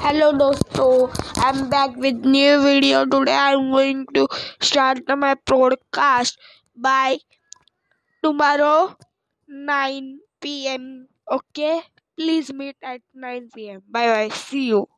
Hello dosto, I'm back with new video. Today I'm going to start my podcast by tomorrow 9 p.m. Okay, please meet at 9 p.m. Bye bye, see you.